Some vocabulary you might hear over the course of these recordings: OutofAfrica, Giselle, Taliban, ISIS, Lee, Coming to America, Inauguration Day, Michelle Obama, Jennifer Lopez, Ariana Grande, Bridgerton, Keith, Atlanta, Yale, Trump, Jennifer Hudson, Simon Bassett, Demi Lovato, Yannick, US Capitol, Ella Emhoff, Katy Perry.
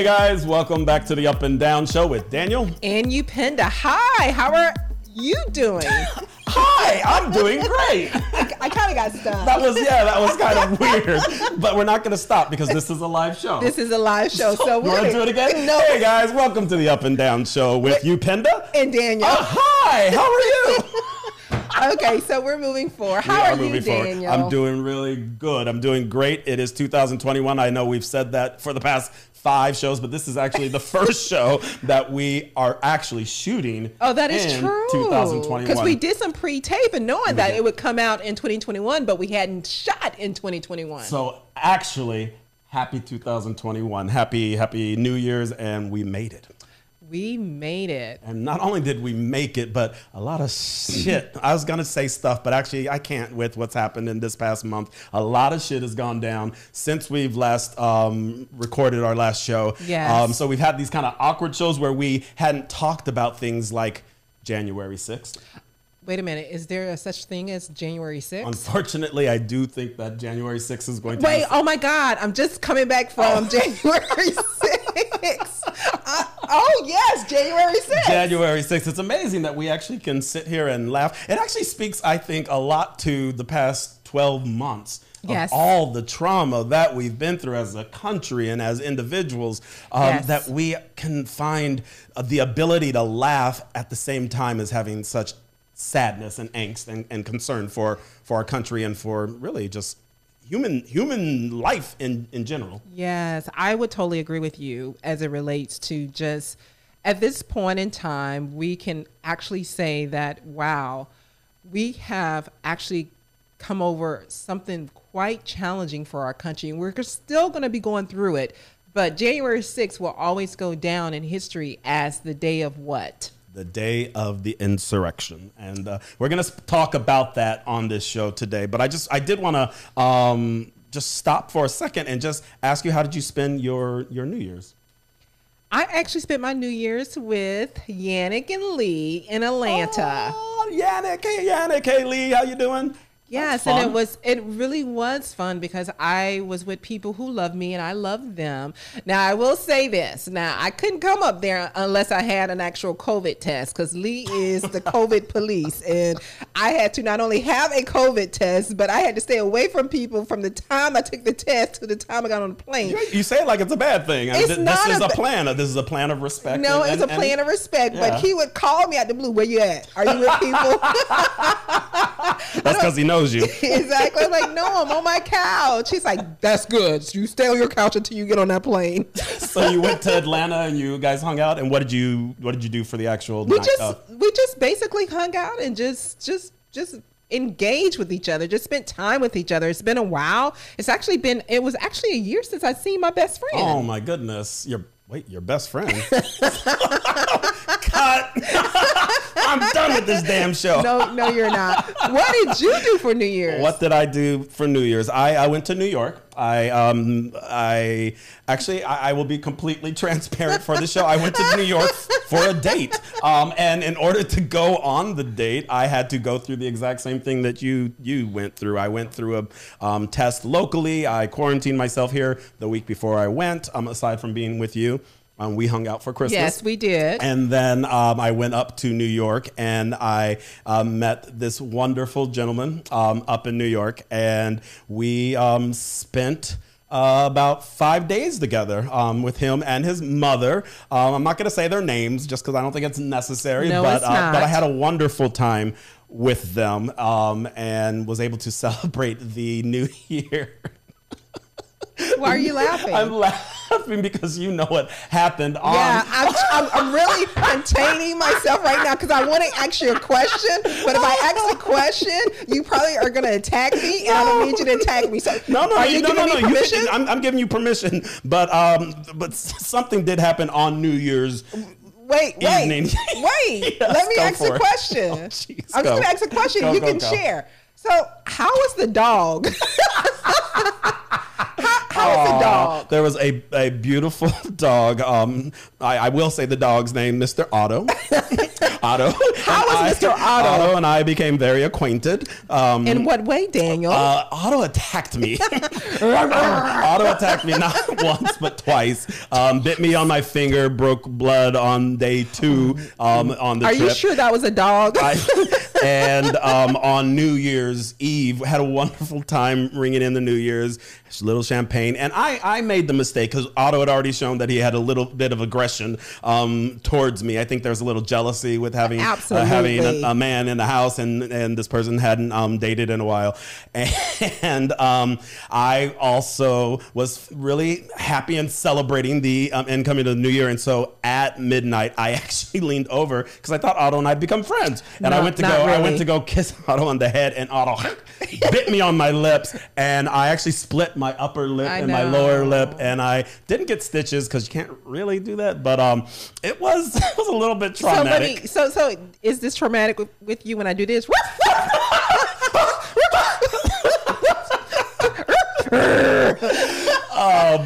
Hey guys, welcome back to the Up and Down Show with Daniel. And Upenda. Hi, how are you doing? Hi, I'm doing great. I kind of got stuck. That was kind of weird. But we're not going to stop because this is a live show. This is a live show. So we're going to do it again? No. Hey guys, welcome to the Up and Down Show with Upenda. And Daniel. Hi, how are you? Okay, so we're moving forward. How are you, Daniel? I'm doing really good. I'm doing great. It is 2021. I know we've said that for the past 5 shows, but this is actually the first show that we are actually shooting. Oh, that is true. 2021. Because we did some pre-taping knowing that it would come out in 2021, but we hadn't shot in 2021. So actually, happy 2021. Happy New Year's, and we made it. We made it. And not only did we make it, but a lot of shit. I was going to say stuff, but actually I can't with what's happened in this past month. A lot of shit has gone down since we've last recorded our last show. Yes. So we've had these kind of awkward shows where we hadn't talked about things like January 6th. Wait a minute. Is there a such thing as January 6th? Unfortunately, I do think that January 6th is going to happen. Wait, oh my God. I'm just coming back from January 6th. Oh, yes, January 6th. January 6th. It's amazing that we actually can sit here and laugh. It actually speaks, I think, a lot to the past 12 months. Yes. Of all the trauma that we've been through as a country and as individuals, that we can find the ability to laugh at the same time as having such sadness and angst and concern for our country and for really just human life in general. Yes, I would totally agree with you as it relates to just at this point in time, we can actually say that, wow, we have actually come over something quite challenging for our country and we're still going to be going through it. But January 6th will always go down in history as the day of what? The day of the insurrection. And we're going to talk about that on this show today. But I did want to just stop for a second and just ask you, how did you spend your New Year's? I actually spent my New Year's with Yannick and Lee in Atlanta. Oh, Yannick. Hey, Lee, how you doing? Yes, and it really was fun because I was with people who love me and I love them. Now, I will say this. Now, I couldn't come up there unless I had an actual COVID test because Lee is the COVID police. And I had to not only have a COVID test, but I had to stay away from people from the time I took the test to the time I got on the plane. You say it like it's a bad thing. This is a plan of respect. No, it's a plan of respect. Yeah. But he would call me out the blue. Where you at? Are you with people? That's because he knows you. Exactly. I'm like, no, I'm on my couch. He's like, that's good. So you stay on your couch until you get on that plane. So you went to Atlanta and you guys hung out. And what did you do for the actual night? We just basically hung out and just engaged with each other. Just spent time with each other. It's been a while. It was actually a year since I'd seen my best friend. Oh my goodness. Your best friend. Cut. I'm done with this damn show. No, you're not. What did you do for New Year's? What did I do for New Year's? I went to New York. I will be completely transparent for the show. I went to New York for a date. And in order to go on the date, I had to go through the exact same thing that you went through. I went through a test locally. I quarantined myself here the week before I went, aside from being with you. We hung out for Christmas. Yes, we did. And then I went up to New York and I met this wonderful gentleman up in New York. And we spent about 5 days together with him and his mother. I'm not going to say their names just because I don't think it's necessary. No, it's not. But I had a wonderful time with them and was able to celebrate the new year. Why are you laughing? I'm laughing because you know what happened. Yeah, I'm really containing myself right now because I want to ask you a question. But if I ask a question, you probably are going to attack me, and I don't need you to attack me. So are you giving me permission? I'm giving you permission. But something did happen on New Year's. Wait. Yes, let me ask a question. Oh, geez, I'm just going to ask a question. You can share. So how was the dog? How was the dog? There was a beautiful dog. I will say the dog's name, Mr. Otto. Otto. How was Mr. Otto? Otto and I became very acquainted. In what way, Daniel? Otto attacked me. Otto attacked me not once but twice. Bit me on my finger, broke blood on day 2 on the trip. Are you sure that was a dog? And on New Year's Eve, had a wonderful time ringing in the New Year's, a little champagne. And I made the mistake because Otto had already shown that he had a little bit of aggression towards me. I think there's a little jealousy with having a man in the house, and this person hadn't dated in a while. And I also was really happy and celebrating the incoming of the new year. And so at midnight, I actually leaned over because I thought Otto and I had become friends. And I went to go kiss Otto on the head, and Otto bit me on my lips, and I actually split my upper lip and my lower lip, and I didn't get stitches because you can't really do that, but it was a little bit traumatic. So is this traumatic with you when I do this?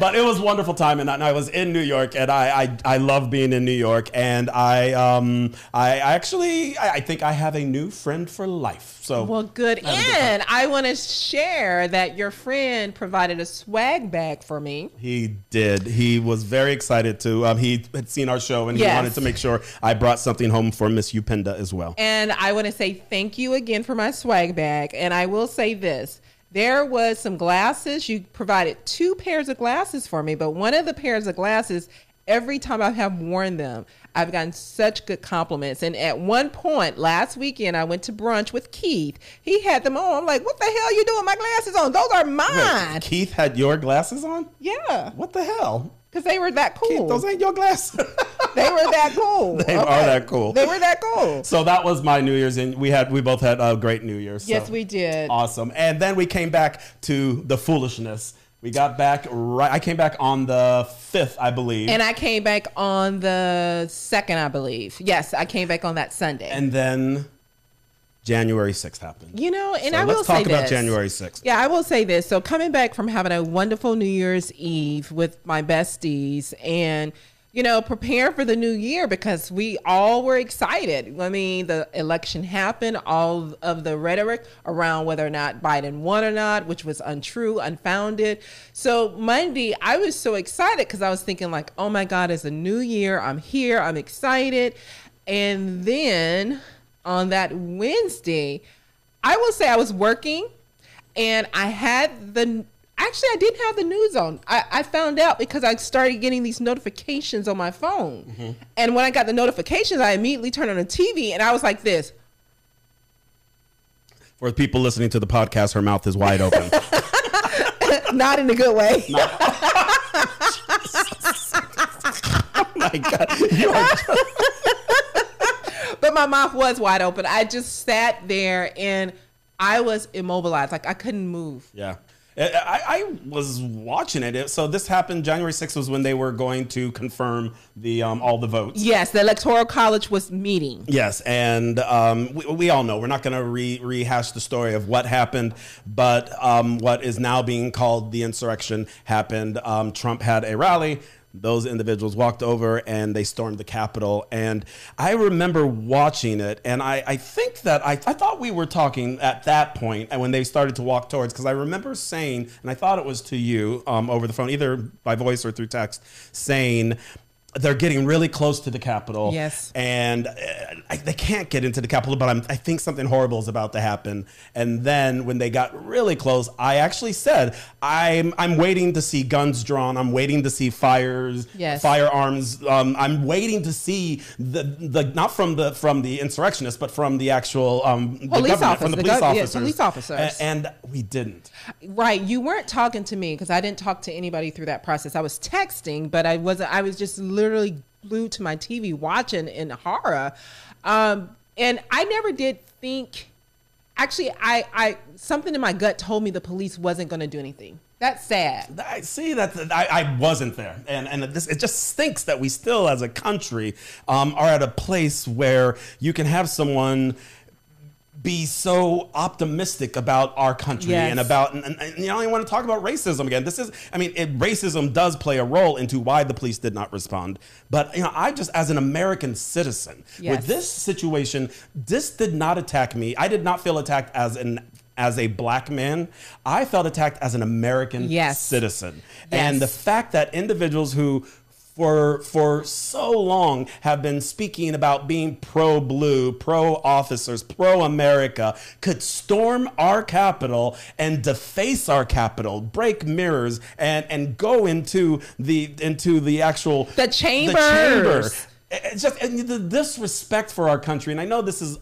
But it was a wonderful time, and I was in New York, and I love being in New York, and I think I have a new friend for life. So well, good. And I want to share that your friend provided a swag bag for me. He did. He was very excited to. He had seen our show, and he wanted to make sure I brought something home for Miss Upenda as well. And I want to say thank you again for my swag bag, and I will say this. There was some glasses. You provided 2 pairs of glasses for me, but one of the pairs of glasses, every time I have worn them, I've gotten such good compliments. And at one point last weekend, I went to brunch with Keith. He had them on. I'm like, what the hell are you doing? My glasses on. Those are mine. Wait, Keith had your glasses on? Yeah. What the hell? Because they were that cool. Keith, those ain't your glasses. They were that cool. They are that cool. They were that cool. So that was my New Year's, and we both had a great New Year's. So. Yes, we did. Awesome. And then we came back to the foolishness. We got back right. I came back on the 5th, I believe. And I came back on the 2nd, I believe. Yes, I came back on that Sunday. And then January 6th happened. You know, and so I will say this. Let's talk about January 6th. Yeah, I will say this. So coming back from having a wonderful New Year's Eve with my besties and, you know, prepare for the new year because we all were excited. I mean, the election happened, all of the rhetoric around whether or not Biden won or not, which was untrue, unfounded. So Monday, I was so excited because I was thinking like, oh my God, it's a new year. I'm here. I'm excited. And then on that Wednesday, I will say I was working and I had the... Actually, I didn't have the news on. I found out because I started getting these notifications on my phone. Mm-hmm. And when I got the notifications, I immediately turned on the TV and I was like this. For people listening to the podcast, her mouth is wide open. Not in a good way. Oh my God. You are but my mouth was wide open. I just sat there and I was immobilized. Like I couldn't move. Yeah. I was watching it. So this happened, January 6th was when they were going to confirm the all the votes. Yes, the Electoral College was meeting. Yes, and we all know. We're not going to rehash the story of what happened, but what is now being called the insurrection happened. Trump had a rally. Those individuals walked over and they stormed the Capitol. And I remember watching it. And I think that I thought we were talking at that point and when they started to walk towards, because I remember saying, and I thought it was to you over the phone, either by voice or through text, saying, they're getting really close to the Capitol. Yes. And they can't get into the Capitol, but I think something horrible is about to happen. And then when they got really close, I actually said, I'm waiting to see guns drawn. I'm waiting to see firearms. I'm waiting to see the not from the insurrectionists, but from the actual police officers. And we didn't. Right. You weren't talking to me because I didn't talk to anybody through that process. I was texting, but I was just literally glued to my TV watching in horror. And I never did think, actually, I something in my gut told me the police wasn't going to do anything. That's sad. I see that I wasn't there. And it just stinks that we still as a country are at a place where you can have someone be so optimistic about our country and about, and you don't even want to talk about racism again. This is, I mean, racism does play a role into why the police did not respond. But, you know, I just, as an American citizen, with this situation, this did not attack me. I did not feel attacked as a black man. I felt attacked as an American citizen. And the fact that individuals who, for so long have been speaking about being pro-blue, pro-officers, pro-America, could storm our Capitol and deface our Capitol, break mirrors, and go into the actual... The chambers! It's just the disrespect for our country, and I know this is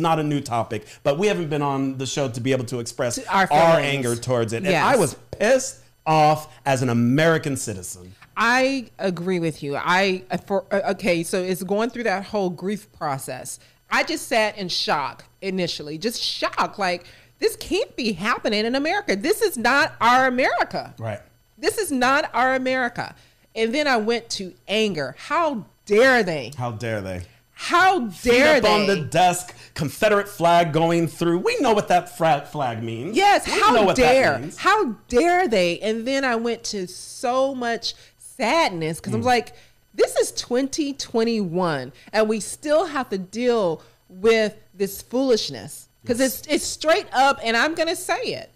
not a new topic, but we haven't been on the show to be able to express our anger towards it. And I was pissed off as an American citizen. I agree with you. Okay, so it's going through that whole grief process. I just sat in shock initially, just shock. Like, this can't be happening in America. This is not our America. Right. This is not our America. And then I went to anger. How dare they? How dare they? How dare they? Up on the desk, Confederate flag going through. We know what that flag means. Yes, how dare? How dare they? And then I went to so much sadness because I'm like, this is 2021 and we still have to deal with this foolishness because it's straight up, and I'm going to say it.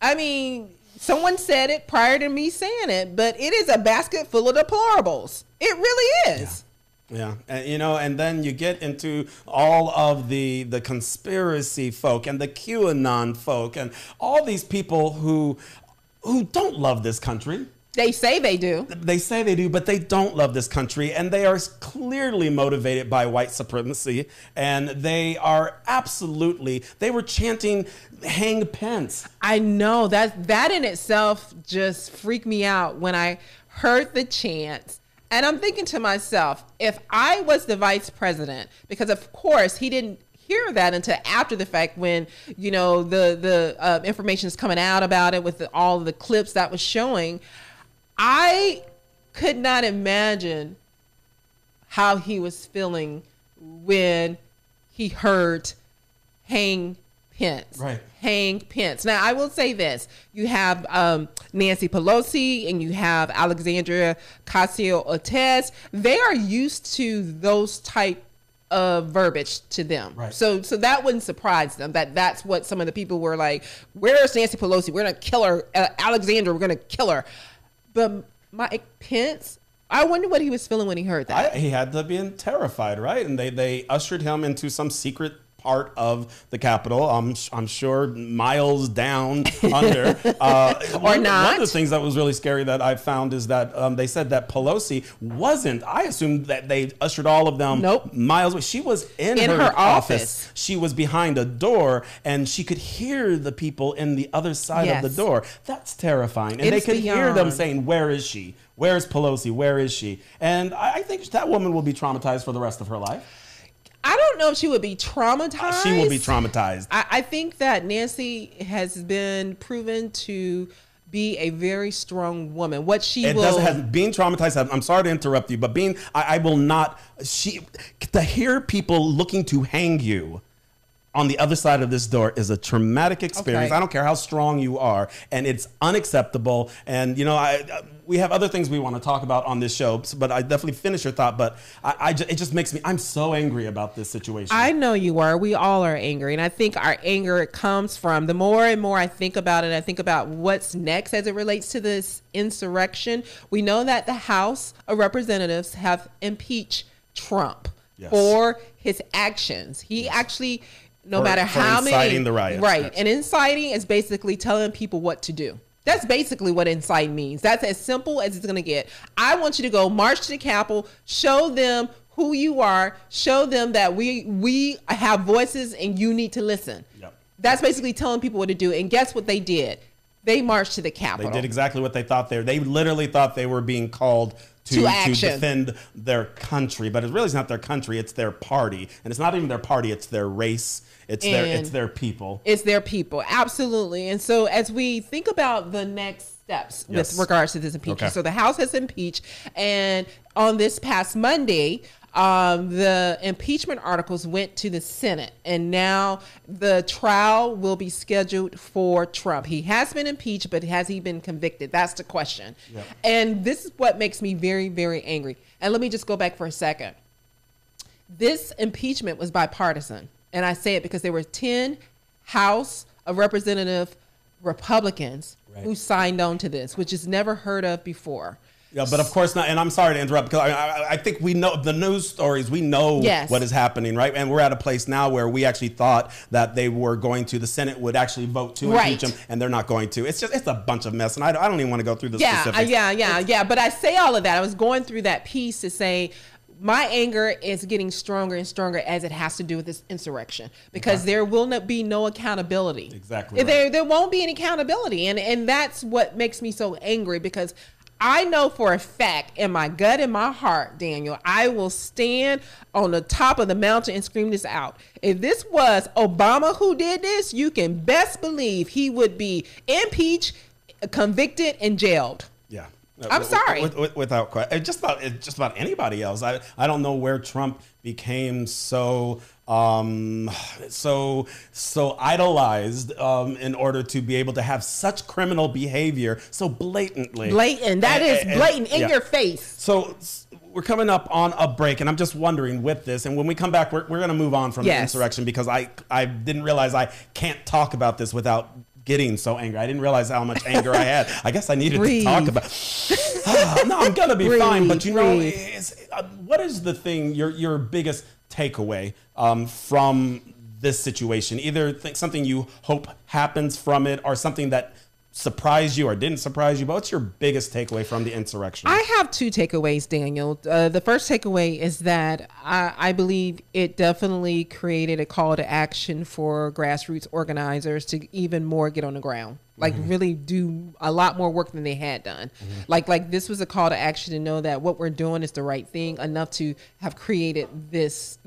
I mean, someone said it prior to me saying it, but it is a basket full of deplorables. It really is. Yeah, and, you know, and then you get into all of the conspiracy folk and the QAnon folk and all these people who don't love this country. They say they do. They say they do, but they don't love this country, and they are clearly motivated by white supremacy, and they are absolutely, they were chanting, hang Pence. I know, that in itself just freaked me out when I heard the chants. And I'm thinking to myself, if I was the vice president, because of course he didn't hear that until after the fact when, you know, the information is coming out about it with all the clips that was showing, I could not imagine how he was feeling when he heard hang Pence. Right. Hang Pence. Now, I will say this. You have Nancy Pelosi and you have Alexandria Ocasio-Cortez. They are used to those type of verbiage to them. Right. So that wouldn't surprise them. That's what some of the people were like, where's Nancy Pelosi? We're going to kill her. Alexandra, we're going to kill her. But Mike Pence... I wonder what he was feeling when he heard that. He had to have been terrified, right? And they ushered him into some secret part of the Capitol. I'm sure miles down under. One of the things that was really scary that I found is that they said that Pelosi wasn't. I assumed that they ushered all of them miles away. She was in her office. She was behind a door, and she could hear the people in the other side of the door. That's terrifying. And they could hear them saying, where is she? Where is Pelosi? Where is she? And I think that woman will be traumatized for the rest of her life. I don't know if she would be traumatized. She will be traumatized. I think that Nancy has been proven to be a very strong woman. What she it will... Doesn't have, being traumatized, I'm sorry to interrupt you, but being... I will not... To hear people looking to hang you on the other side of this door is a traumatic experience. Okay. I don't care how strong you are, and it's unacceptable. And, you know, we have other things we want to talk about on this show, but I definitely finish your thought. But it just makes me, I'm so angry about this situation. I know you are. We all are angry. And I think our anger comes from the more and more I think about it. I think about what's next as it relates to this insurrection. We know that the House of Representatives have impeached Trump for his actions. He actually, inciting the riot. Right. Yes. And inciting is basically telling people what to do. That's basically what incite means. That's as simple as it's going to get. I want you to go march to the Capitol, show them who you are, show them that we have voices and you need to listen. Yep. That's basically telling people what to do. And guess what they did? They marched to the Capitol. They did exactly what they thought they literally thought they were being called to defend their country. But it really is not their country. It's their party. And it's not even their party. It's their race. It's their people. It's their people. Absolutely. And so as we think about the next steps with regards to this impeachment. Okay. So the House has impeached. And on this past Monday, The impeachment articles went to the Senate, and now the trial will be scheduled for Trump. He has been impeached, but has he been convicted? That's the question. Yep. And this is what makes me very, very angry. And let me just go back for a second. This impeachment was bipartisan. And I say it because there were 10 House of Representative Republicans who signed on to this, which is never heard of before. Yeah, but of course not. And I'm sorry to interrupt, because I think we know the news stories. We know what is happening, right? And we're at a place now where we actually thought that they were going to, the Senate would actually vote to impeach him, and they're not going to. It's just, it's a bunch of mess. And I don't even want to go through the specifics. But I say all of that. I was going through that piece to say, my anger is getting stronger and stronger as it has to do with this insurrection, because there will not be no accountability. Exactly. There won't be any accountability. And that's what makes me so angry, because I know for a fact in my gut, in my heart, Daniel, I will stand on the top of the mountain and scream this out. If this was Obama who did this, you can best believe he would be impeached, convicted, and jailed. Yeah. I'm sorry. Without question. Just about anybody else. I don't know where Trump became so idolized in order to be able to have such criminal behavior so blatantly. Blatant, in your face. So we're coming up on a break, and I'm just wondering with this, and when we come back, we're going to move on from the insurrection, because I didn't realize I can't talk about this without getting so angry. I didn't realize how much anger I had. I guess I needed to talk about. No, I'm gonna be fine. But you know, what is the thing? Your biggest takeaway from this situation? Either something you hope happens from it, or something that surprised you or didn't surprise you. But what's your biggest takeaway from the insurrection? I have two takeaways, Daniel. The first takeaway is that I believe it definitely created a call to action for grassroots organizers to even more get on the ground, like really do a lot more work than they had done. Like this was a call to action to know that what we're doing is the right thing, enough to have created this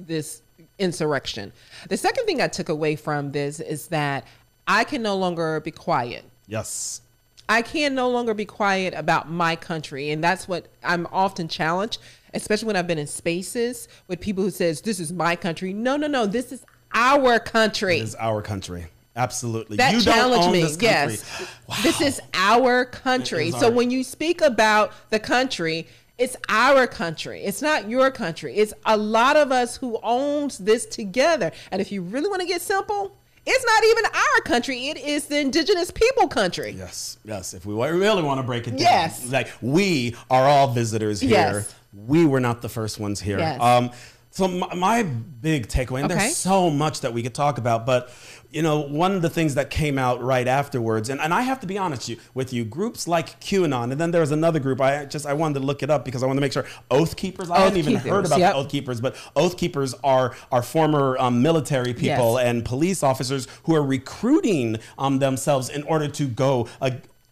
insurrection. The second thing I took away from this is that I can no longer be quiet. Yes. I can no longer be quiet about my country. And that's what I'm often challenged, especially when I've been in spaces with people who says, this is my country. No. This is our country. It is our country. Absolutely. That challenged me. Yes. Wow. This is our country. So when you speak about the country, it's our country. It's not your country. It's a lot of us who owns this together. And if you really want to get simple, it's not even our country. It is the indigenous people country. Yes. If we really want to break it down. Yes. Like, we are all visitors here. Yes. We were not the first ones here. Yes. So my big takeaway, and there's so much that we could talk about, but you know, one of the things that came out right afterwards, and I have to be honest with you, groups like QAnon, and then there was another group, I wanted to look it up because I wanted to make sure, Oath Keepers, I hadn't even heard about the Oath Keepers, but Oath Keepers are former military people and police officers who are recruiting themselves in order to go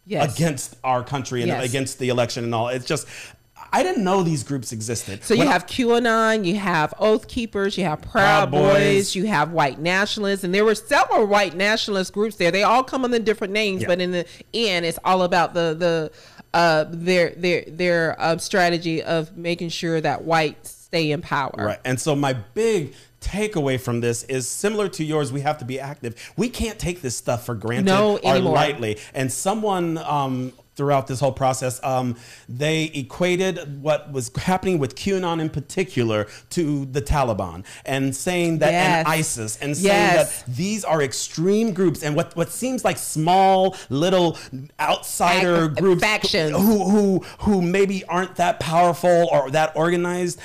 against our country and against the election and all. It's just, I didn't know these groups existed. So you have QAnon, you have Oath Keepers, you have Proud Boys, you have white nationalists, and there were several white nationalist groups there. They all come under different names, but in the end, it's all about their strategy of making sure that whites stay in power. Right, and so my big takeaway from this is similar to yours. We have to be active. We can't take this stuff for granted or lightly. And someone throughout this whole process, they equated what was happening with QAnon in particular to the Taliban, and saying that and ISIS, and saying that these are extreme groups, and what seems like small little outsider groups, factions who maybe aren't that powerful or that organized.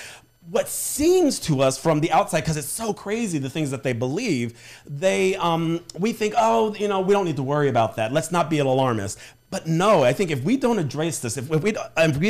What seems to us from the outside, because it's so crazy, the things that they believe, we think, we don't need to worry about that. Let's not be an alarmist. But no, I think if we don't address this, if we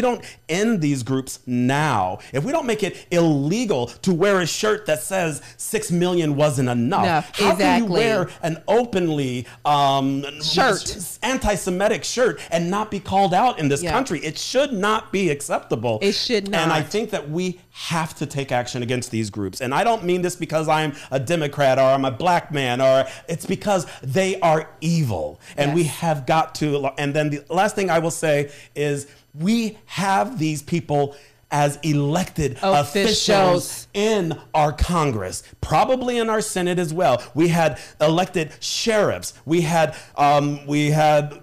don't end these groups now, if we don't make it illegal to wear a shirt that says 6 million wasn't enough, how can you wear an openly anti-Semitic shirt and not be called out in this country? It should not be acceptable. It should not. And I think that we have to take action against these groups. And I don't mean this because I'm a Democrat or I'm a black man, or it's because they are evil. And we have got to... And then the last thing I will say is we have these people as elected officials in our Congress, probably in our Senate as well. We had elected sheriffs. We had the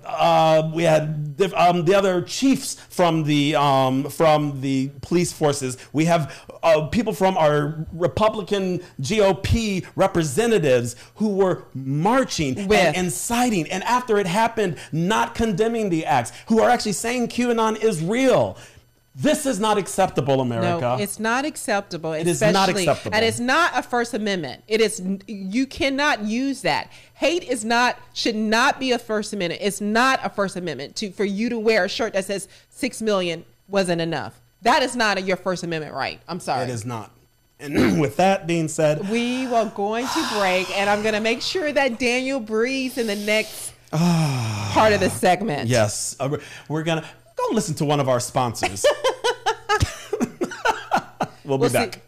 other chiefs from the police forces. We have people from our Republican GOP representatives who were marching and inciting, and after it happened, not condemning the acts, who are actually saying QAnon is real. This is not acceptable, America. No, it's not acceptable. It is not acceptable. And it's not a First Amendment. It is, you cannot use that. Hate is not, should not be a First Amendment. It's not a First Amendment for you to wear a shirt that says 6 million wasn't enough. That is not your First Amendment right. I'm sorry. It is not. And with that being said, we were going to break, and I'm going to make sure that Daniel breathes in the next part of the segment. Yes. We're going to go listen to one of our sponsors. we'll be back.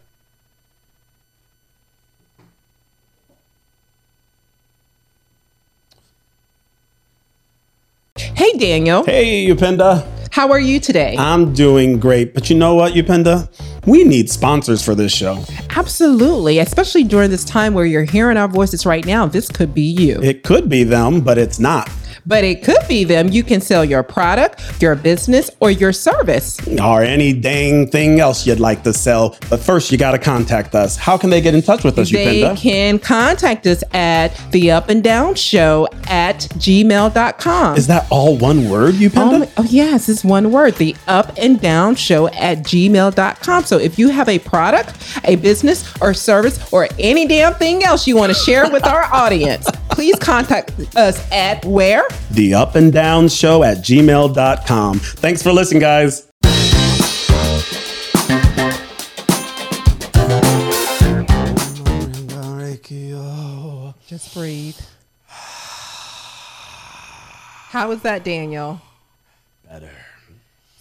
See. Hey, Daniel. Hey, Upenda. How are you today? I'm doing great. But you know what, Upenda? We need sponsors for this show. Absolutely. Especially during this time where you're hearing our voices right now. This could be you. It could be them, but it's not. But it could be them. You can sell your product, your business, or your service. Or any dang thing else you'd like to sell. But first, you got to contact us. How can they get in touch with us, Upenda? They can contact us at theupanddownshow@gmail.com. Is that all one word, Upenda? Oh, yes, it's one word. theupanddownshow@gmail.com. So if you have a product, a business, or service, or any damn thing else you want to share with our audience, please contact us at where? theupanddownshow@gmail.com. Thanks for listening, guys. Just breathe. How was that, Daniel? Better.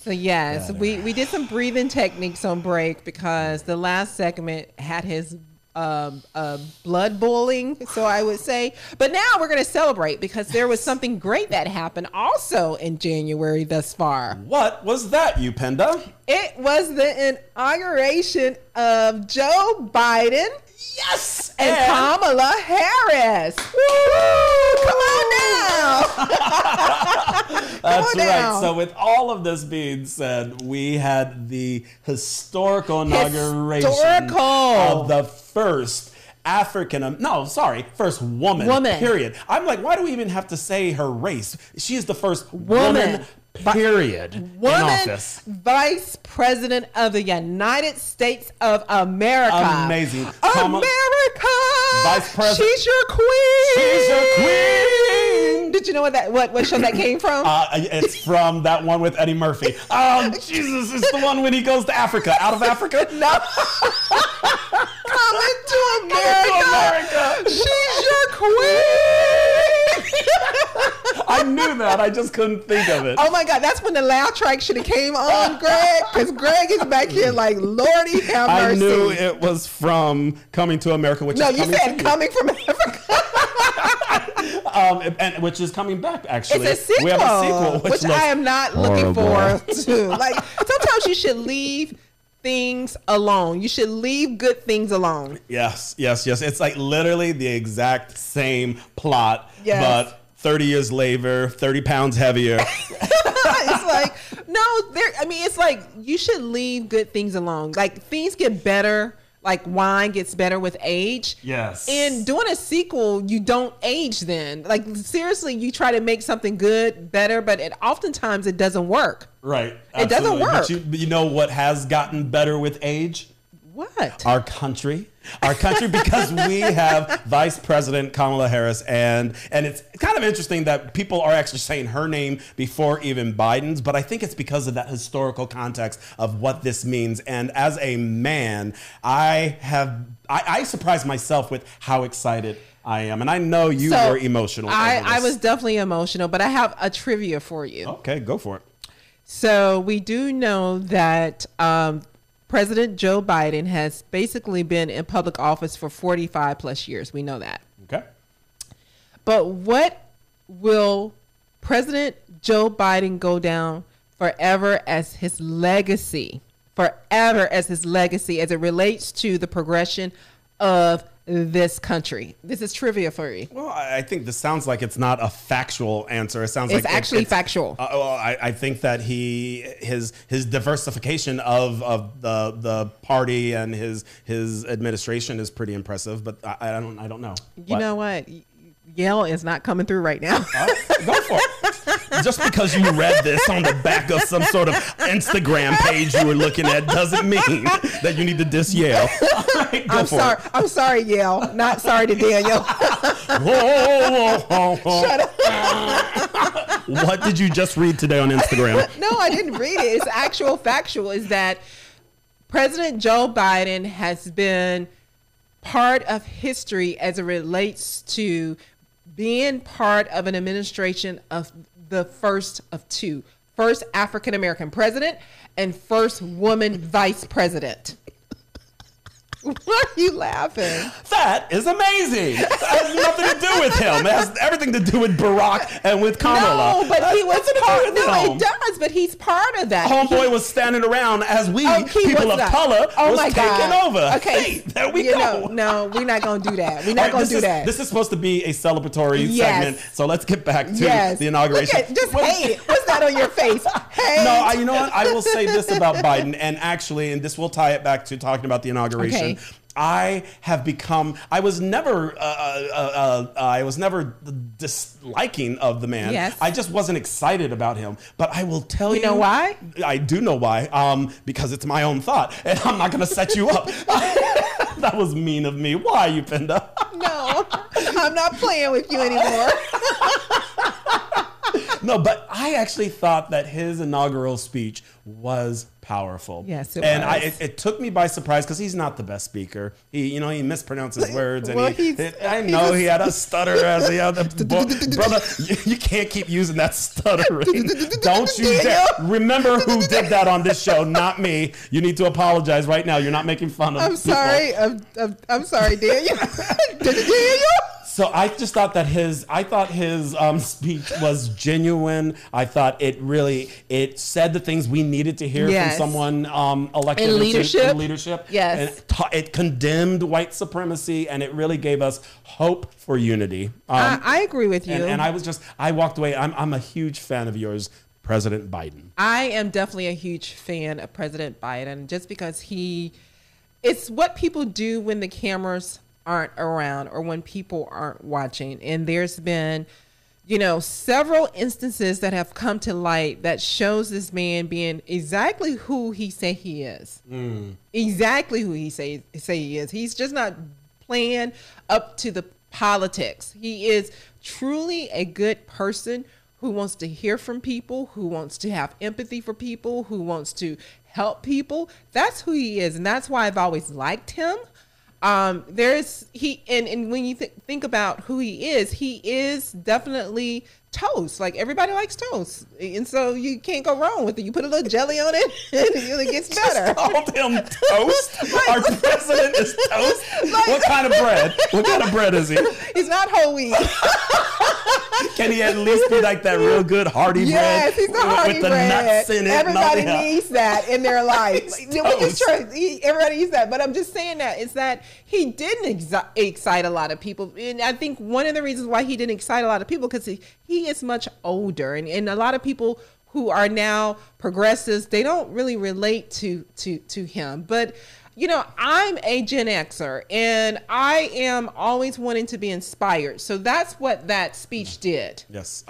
So yes, better. We did some breathing techniques on break because the last segment had his blood boiling, so I would say. But now we're going to celebrate because there was something great that happened also in January thus far. What was that, Upenda? It was the inauguration of Joe Biden. Yes! And Kamala Harris. Woo! Come on down! That's right. So with all of this being said, we had the historical inauguration of the first first woman. Period. I'm like, why do we even have to say her race? She is the first woman. Woman Vice President of the United States of America. Amazing. America! Vice President. She's your queen! She's your queen! Did you know what show that came from? It's from that one with Eddie Murphy. Oh, Jesus, it's the one when he goes to Africa. Out of Africa? No. Coming to America! She's your queen! I knew that. I just couldn't think of it. Oh, my God. That's when the loud track should have came on, Greg. Because Greg is back here like, Lordy have mercy. I knew it was from Coming to America, which is coming. No, you said Coming from Africa. And which is coming back, actually. It's a sequel. We have a sequel. Which I am not looking forward to. Like, sometimes you should leave things alone. You should leave good things alone. Yes. It's like literally the exact same plot. Yes. But 30 years later, 30 pounds heavier. It's like, no, it's like you should leave good things alone. Like things get better, like wine gets better with age. Yes. And doing a sequel, you don't age then. Like seriously, you try to make something good, better, but oftentimes it doesn't work. Right. Absolutely. It doesn't work. But you know what has gotten better with age? What? Our country, because we have Vice President Kamala Harris, and it's kind of interesting that people are actually saying her name before even Biden's, but I think it's because of that historical context of what this means. And as a man, I surprised myself with how excited I am, and I know you were emotional. I was definitely emotional, but I have a trivia for you. Okay, go for it. So we do know that President Joe Biden has basically been in public office for 45 plus years. We know that. Okay. But what will President Joe Biden go down forever as his legacy? forever as his legacy as it relates to the progression of this country. This is trivia for you. Well, I think this sounds like it's not a factual answer. It sounds it's factual. I think that his diversification of the party and his administration is pretty impressive. But I don't know. You know what? Yale is not coming through right now. Go for it. Just because you read this on the back of some sort of Instagram page you were looking at doesn't mean that you need to diss Yale. Right, I'm sorry. I'm sorry, Yale. Not sorry to Daniel. Whoa. Shut up. What did you just read today on Instagram? No, I didn't read it. It's actual factual. Is that President Joe Biden has been part of history as it relates to being part of an administration of the first of two. First African-American president and first woman vice president. Why are you laughing? That is amazing. That has nothing to do with him. It has everything to do with Barack and with Kamala. No, but he was part. No, it does. But he's part of that. Homeboy was standing around as we people of color was taking over. Okay, hey, there we go. No, we're not going to do that. We're not going to do that. This is supposed to be a celebratory segment, so let's get back to the inauguration. Hate it. What's that on your face? Hate. No, you know what? I will say this about Biden, and this will tie it back to talking about the inauguration. Okay. I was never disliking of the man. Yes. I just wasn't excited about him. But I will tell you. You know why? I do know why. Because it's my own thought. And I'm not going to set you up. That was mean of me. Why, Upenda? No, I'm not playing with you anymore. No, but I actually thought that his inaugural speech was powerful. Yes, it was. It took me by surprise because he's not the best speaker. He mispronounces words, and he had a stutter as the other brother. You can't keep using that stuttering. Don't you dare! Remember who did that on this show, not me. You need to apologize right now. You're not making fun of. I'm sorry. I'm sorry, Daniel. So I just thought that his speech was genuine. I thought it said the things we needed to hear from someone elected in leadership. Yes, and it condemned white supremacy, and it really gave us hope for unity. I agree with you. And I walked away. I'm a huge fan of yours, President Biden. I am definitely a huge fan of President Biden, just because it's what people do when the cameras aren't around or when people aren't watching. And there's been, several instances that have come to light that shows this man being exactly who he say he is. Mm. Exactly who he say he is. He's just not playing up to the politics. He is truly a good person who wants to hear from people, who wants to have empathy for people, who wants to help people. That's who he is. And that's why I've always liked him. When you think about who he is definitely toast. Like everybody likes toast, and so you can't go wrong with it. You put a little jelly on it, and it gets better. Just called him toast. Our president is toast. What kind of bread? What kind of bread is he? He's not whole wheat. Can he at least be like that real good hearty bread? Yes, he's a hearty with bread. The nuts in it. Everybody needs that in their life. Everybody needs that. But I'm just saying that is that he didn't excite a lot of people, and I think one of the reasons why he didn't excite a lot of people because he is much older, and a lot of people who are now progressives, they don't really relate to him. But I'm a Gen Xer, and I am always wanting to be inspired. So that's what that speech did. Yes,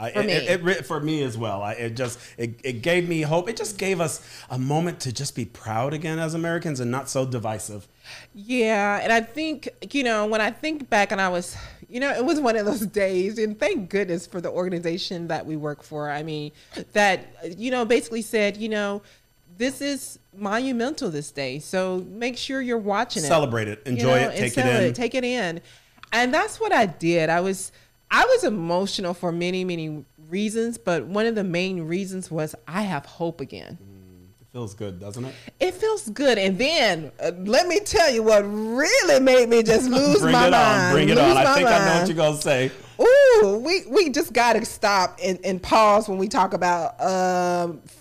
for me as well. It gave me hope. It just gave us a moment to just be proud again as Americans and not so divisive. Yeah, and I think when I think back, and I was. It was one of those days, and thank goodness for the organization that we work for. I mean, that, basically said, this is monumental this day. So make sure you're watching it. Celebrate it. Enjoy it. Take it in. Take it in. And that's what I did. I was emotional for many, many reasons, but one of the main reasons was I have hope again. Feels good, doesn't it? It feels good. And then let me tell you what really made me just lose my mind. Bring it on. I think I know what you're going to say. Ooh, we just got to stop and pause when we talk about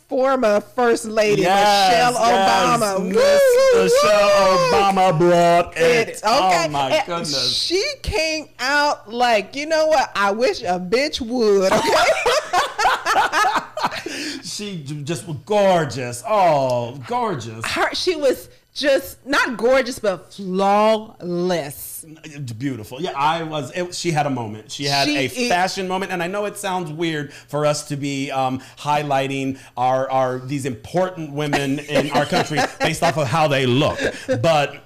former First Lady Michelle Obama. Michelle Obama brought it. Okay. Oh, my goodness. She came out like, you know what? I wish a bitch would. Okay. She just was gorgeous. Oh, gorgeous. She was just not gorgeous, but flawless. Beautiful. Yeah, I was. She had a moment. She had a fashion moment. And I know it sounds weird for us to be highlighting our these important women in our country based off of how they look. But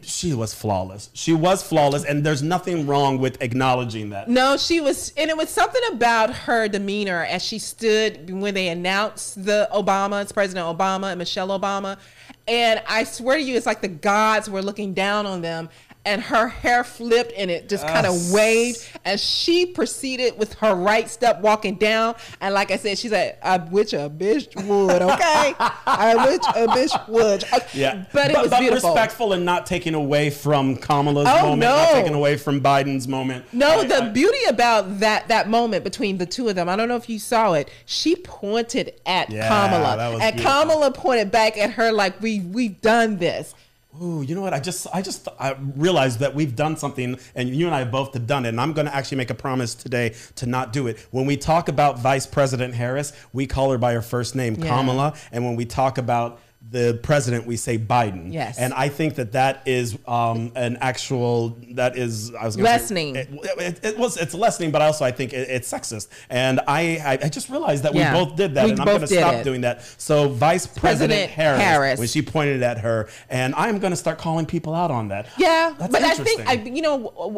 she was flawless. She was flawless. And there's nothing wrong with acknowledging that. No, she was. And it was something about her demeanor as she stood when they announced the Obamas, President Obama and Michelle Obama. And I swear to you, it's like the gods were looking down on them. And her hair flipped and it just kind of waved as she proceeded with her right step walking down. And like I said, she said, I wish a bitch would, okay? I wish a bitch would. Yeah. But it was beautiful. But respectful and not taking away from Kamala's moment, not taking away from Biden's moment. No, the beauty about that moment between the two of them, I don't know if you saw it, she pointed at Kamala. That was beautiful. Kamala pointed back at her like, we've done this. Ooh, you know what? I realized that we've done something, and you and I both have done it. And I'm going to actually make a promise today to not do it. When we talk about Vice President Harris, we call her by her first name, Kamala. And when we talk about the president, we say Biden. Yes. And I think that is lessening. It's lessening, but also I think it's sexist. And I just realized that we both did that, and I'm going to stop doing that. So Vice President Harris, when she pointed at her, and I'm going to start calling people out on that. Yeah, that's but interesting. I think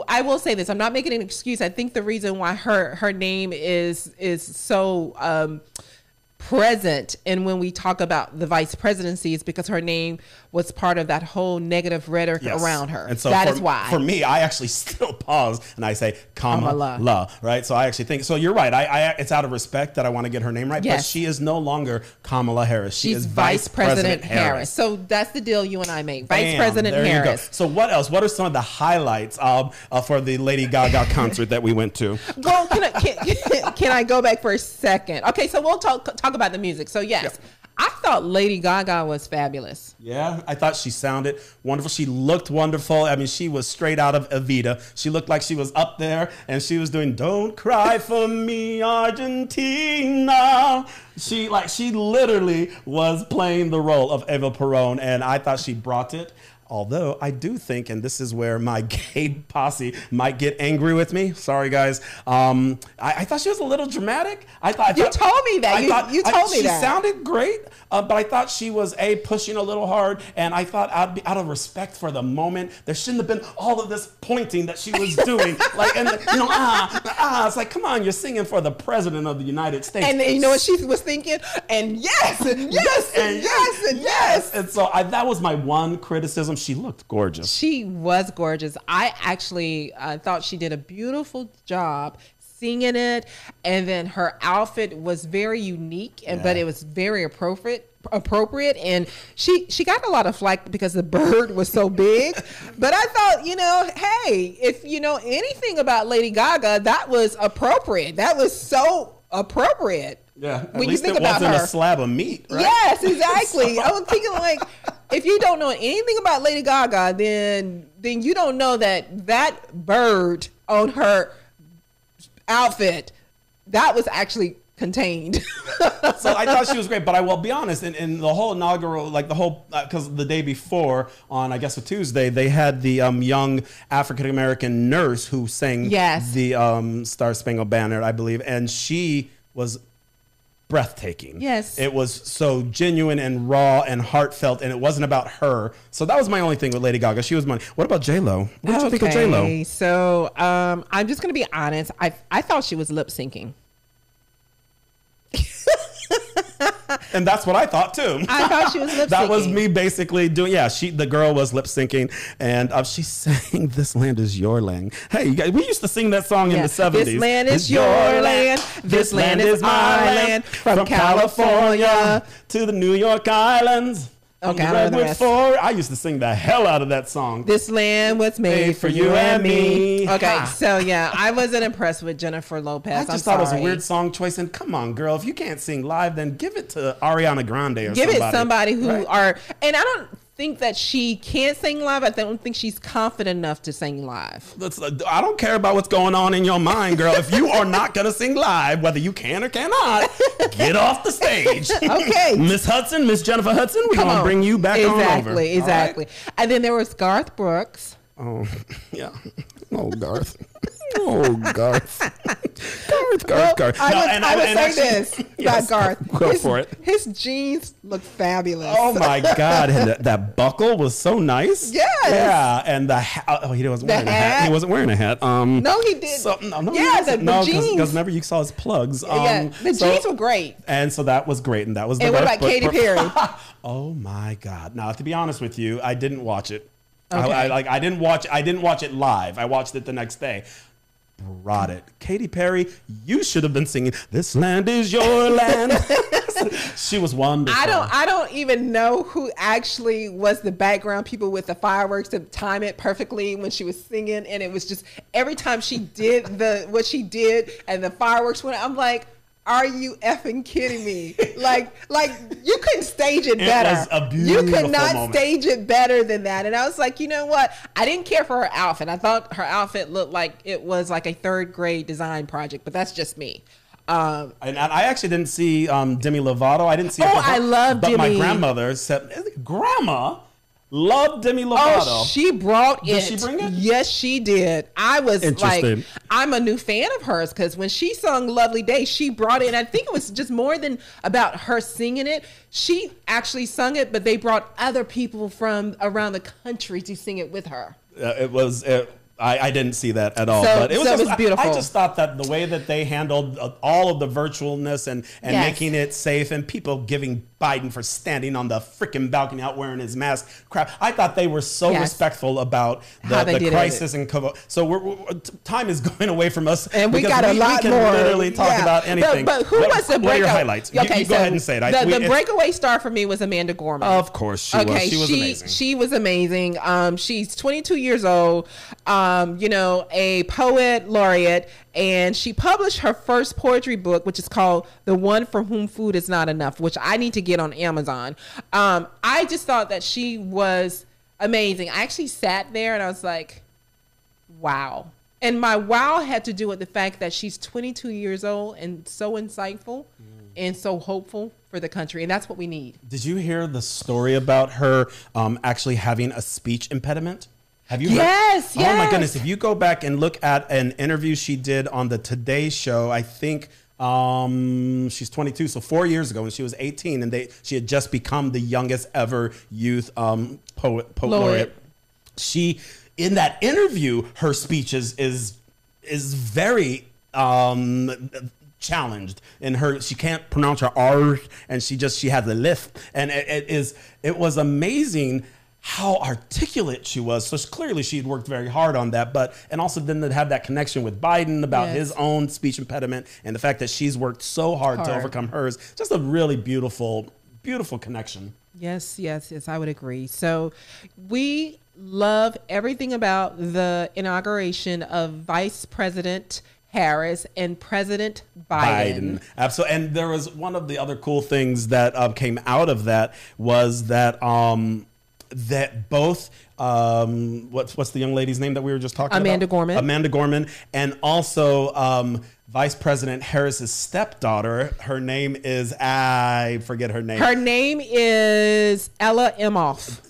I will say this. I'm not making an excuse. I think the reason why her name is so present, and when we talk about the vice presidency, it's because her name was part of that whole negative rhetoric around her. And so is why. For me, I actually still pause and I say Kamala, right? So I actually think, so you're right. It's out of respect that I want to get her name right, but she is no longer Kamala Harris. She is Vice President Harris. So that's the deal you and I make. Vice President Harris. So what else? What are some of the highlights for the Lady Gaga concert that we went to? Well, can I go back for a second? Okay, so we'll talk about the music. So yes, I thought Lady Gaga was fabulous. Yeah, I thought she sounded wonderful. She looked wonderful. I mean, she was straight out of Evita. She looked like she was up there and she was doing "Don't Cry for Me, Argentina." She literally was playing the role of Eva Peron, and I thought she brought it. Although I do think, and this is where my gay posse might get angry with me. Sorry, guys. I thought she was a little dramatic. You told me that. She sounded great, but I thought she was pushing a little hard. And I thought I'd be out of respect for the moment. There shouldn't have been all of this pointing that she was doing. It's like, come on, you're singing for the president of the United States. And you know what she was thinking? And yes, and yes, and yes, and yes. And so that was my one criticism. She looked gorgeous. She was gorgeous. I actually thought she did a beautiful job singing it, and then her outfit was very unique, but it was very appropriate. And she got a lot of flack because the bird was so big, but I thought, hey, if you know anything about Lady Gaga, that was appropriate. That was so appropriate. Yeah, at least it wasn't a slab of meat, right? Yes, exactly. I was thinking like, if you don't know anything about Lady Gaga, then you don't know that bird on her outfit, that was actually contained. So I thought she was great, but I will be honest, in the whole inaugural, because the day before, on I guess a Tuesday, they had the young African-American nurse who sang the Star-Spangled Banner, I believe, and she was breathtaking. Yes. It was so genuine and raw and heartfelt, and it wasn't about her. So that was my only thing with Lady Gaga. She was mine. What about J-Lo? What did you think of J-Lo? So I'm just going to be honest. I thought she was lip syncing. And that's what I thought too. I thought she was lip syncing. That was me basically doing, yeah, the girl was lip syncing, and she sang This Land Is Your Land. Hey, you guys, we used to sing that song in the 70s. This land is your land. This land is my land. From California to the New York Islands. Okay, I used to sing the hell out of that song. This land was made for you and me. Okay, so yeah, I wasn't impressed with Jennifer Lopez. I just thought it was a weird song choice. And come on, girl, if you can't sing live, then give it to Ariana Grande or somebody. Give it somebody who and I don't think that she can't sing live. I don't think she's confident enough to sing live. I don't care about what's going on in your mind, girl. If you are not going to sing live, whether you can or cannot, get off the stage. Okay. Miss Hudson, Miss Jennifer Hudson, we're going to bring you back on over. Exactly. Right? And then there was Garth Brooks. Oh, yeah. Oh, Garth. Oh, Garth. Garth. I would say this about Garth. Go for it. His jeans look fabulous. Oh, my God. And that buckle was so nice. Yes. Yeah. And the hat. Oh, he wasn't wearing a hat. He wasn't wearing a hat. No, he did. So, the jeans. Because remember, you saw his plugs. Jeans were great. And so that was great. And that was the what about Katy Perry? Oh, my God. Now, to be honest with you, I didn't watch it. Okay. I didn't watch it live. I watched it the next day. Brought it. Katy Perry, you should have been singing This Land Is Your Land. She was wonderful. I don't even know who actually was the background people with the fireworks to time it perfectly when she was singing, and it was just every time she did what she did and the fireworks went, I'm like, are you effing kidding me? Like you couldn't stage it better. It was a beautiful moment. You could not stage it better than that. And I was like, you know what? I didn't care for her outfit. I thought her outfit looked like it was like a third grade design project, but that's just me. And I actually didn't see Demi Lovato. I didn't see her. I love Demi. But my grandmother said, Grandma loved Demi Lovato. Oh, she brought it. Did she bring it? Yes, she did. I was like, I'm a new fan of hers because when she sung Lovely Day, she brought it. And I think it was just more than about her singing it. She actually sung it, but they brought other people from around the country to sing it with her. I didn't see that at all. But it was beautiful. I just thought that the way that they handled all of the virtualness and making it safe and people giving Biden for standing on the freaking balcony out wearing his mask crap. I thought they were so respectful about the crisis and COVID. So time is going away from us. And we got a lot more. We can literally talk about anything. But who was the breakaway? What are your highlights? Okay, you go ahead and say it. The breakaway star for me was Amanda Gorman. Of course she was. She was amazing. She was amazing. She's 22 years old. You know, a poet laureate, and she published her first poetry book, which is called The One for Whom Food Is Not Enough, which I need to get on Amazon. I just thought that she was amazing. I actually sat there and I was like, wow. And my wow had to do with the fact that she's 22 years old and so insightful and so hopeful for the country, and that's what we need. Did you hear the story about her actually having a speech impediment? Have you heard? Yes, yes. Oh my goodness. If you go back and look at an interview she did on the Today Show, I think she's 22, so 4 years ago when she was 18, and she had just become the youngest ever youth poet laureate. She, in that interview, her speech is very challenged in her. She can't pronounce her R, and she has a lisp, and it was amazing how articulate she was. So clearly she had worked very hard on that, and also then to have that connection with Biden about his own speech impediment and the fact that she's worked so hard to overcome hers. Just a really beautiful, beautiful connection. Yes, yes, yes, I would agree. So we love everything about the inauguration of Vice President Harris and President Biden. Absolutely. And there was one of the other cool things that came out of that was that, what's the young lady's name that we were just talking about? Amanda Gorman, and also Vice President Harris's stepdaughter. Her name is, I forget her name. Her name is Ella Emhoff.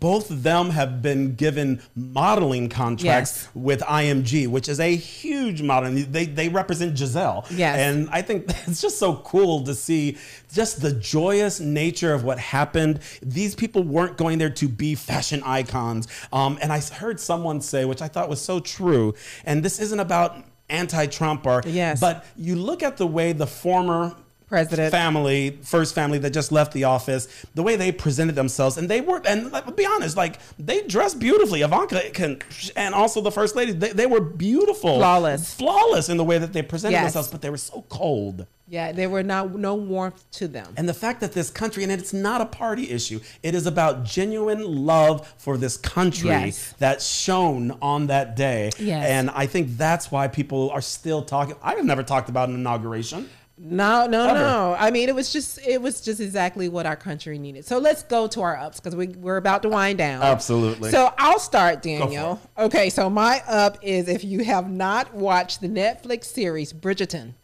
Both of them have been given modeling contracts with IMG, which is a huge modeling. They represent Giselle. Yes. And I think it's just so cool to see just the joyous nature of what happened. These people weren't going there to be fashion icons. And I heard someone say, which I thought was so true, and this isn't about anti-Trump, but you look at the way the former president family, first family that just left the office, the way they presented themselves, and they were, and like, be honest, like they dressed beautifully. Ivanka can, and also the first lady, they were beautiful, flawless in the way that they presented themselves, but they were so cold. Yeah, there were no warmth to them. And the fact that this country, and it's not a party issue, it is about genuine love for this country that's shown on that day. Yes. And I think that's why people are still talking. I have never talked about an inauguration. No. I mean, it was just exactly what our country needed. So let's go to our ups because we're about to wind down. Absolutely. So I'll start, Daniel. Okay, so my up is if you have not watched the Netflix series Bridgerton,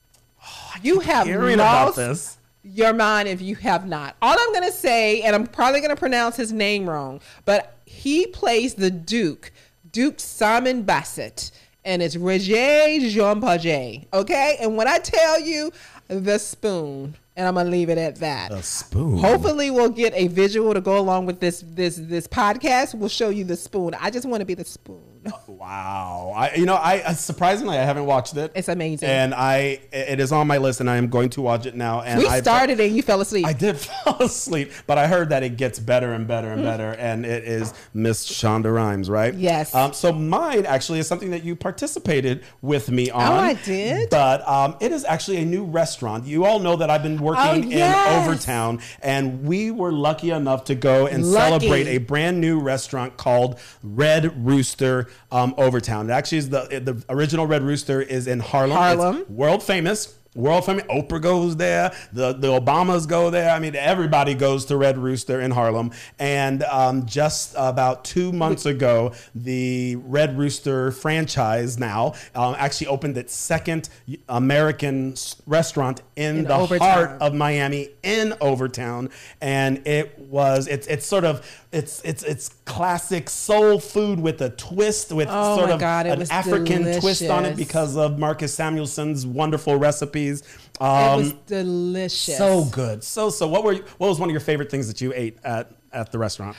you have lost your mind if you have not. All I'm going to say, and I'm probably going to pronounce his name wrong, but he plays the Duke Simon Bassett, and it's Roger Jean Paget. Okay? And when I tell you the spoon, and I'm going to leave it at that. A spoon. Hopefully we'll get a visual to go along with this podcast. We'll show you the spoon. I just want to be the spoon. Wow. I surprisingly, I haven't watched it. It's amazing. And it is on my list, and I am going to watch it now. And I started it and you fell asleep. I did fall asleep, but I heard that it gets better and better and better. And it is Miss Shonda Rhimes, right? Yes. So mine actually is something that you participated with me on. Oh, I did? But it is actually a new restaurant. You all know that I've been working in Overtown, and we were lucky enough to go and celebrate a brand new restaurant called Red Rooster Overtown. It actually is the original Red Rooster is in Harlem. It's world famous. Oprah goes there. The Obamas go there. I mean, everybody goes to Red Rooster in Harlem. And just about 2 months ago, the Red Rooster franchise now actually opened its second American restaurant in the heart of Miami in Overtown. And it's classic soul food with a twist, with an African twist on it because of Marcus Samuelson's wonderful recipe. It was delicious. So good. So what was one of your favorite things that you ate at the restaurant?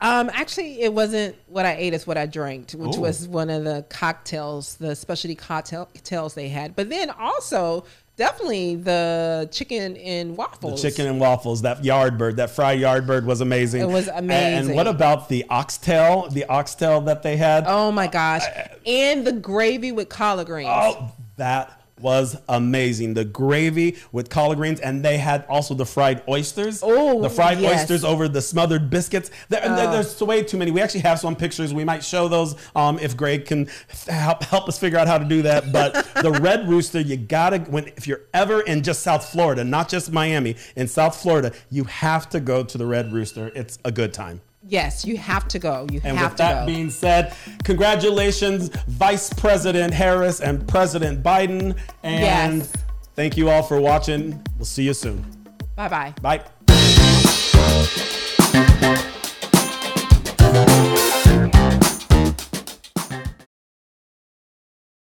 Actually, it wasn't what I ate, it's what I drank, which was one of the cocktails, the specialty cocktails they had. But then also, definitely the chicken and waffles. The chicken and waffles, that fried Yardbird was amazing. It was amazing. And what about the oxtail that they had? Oh my gosh. And the gravy with collard greens. Oh, that was amazing. The gravy with collard greens, and they had also the fried oysters. Oh, the fried oysters over the smothered biscuits. There's way too many. We actually have some pictures. We might show those if Greg can help us figure out how to do that. But the Red Rooster, you gotta if you're ever in just South Florida, not just Miami, in South Florida, you have to go to the Red Rooster. It's a good time. Yes, you have to go. And with that being said, congratulations, Vice President Harris and President Biden. And thank you all for watching. We'll see you soon. Bye-bye. Bye.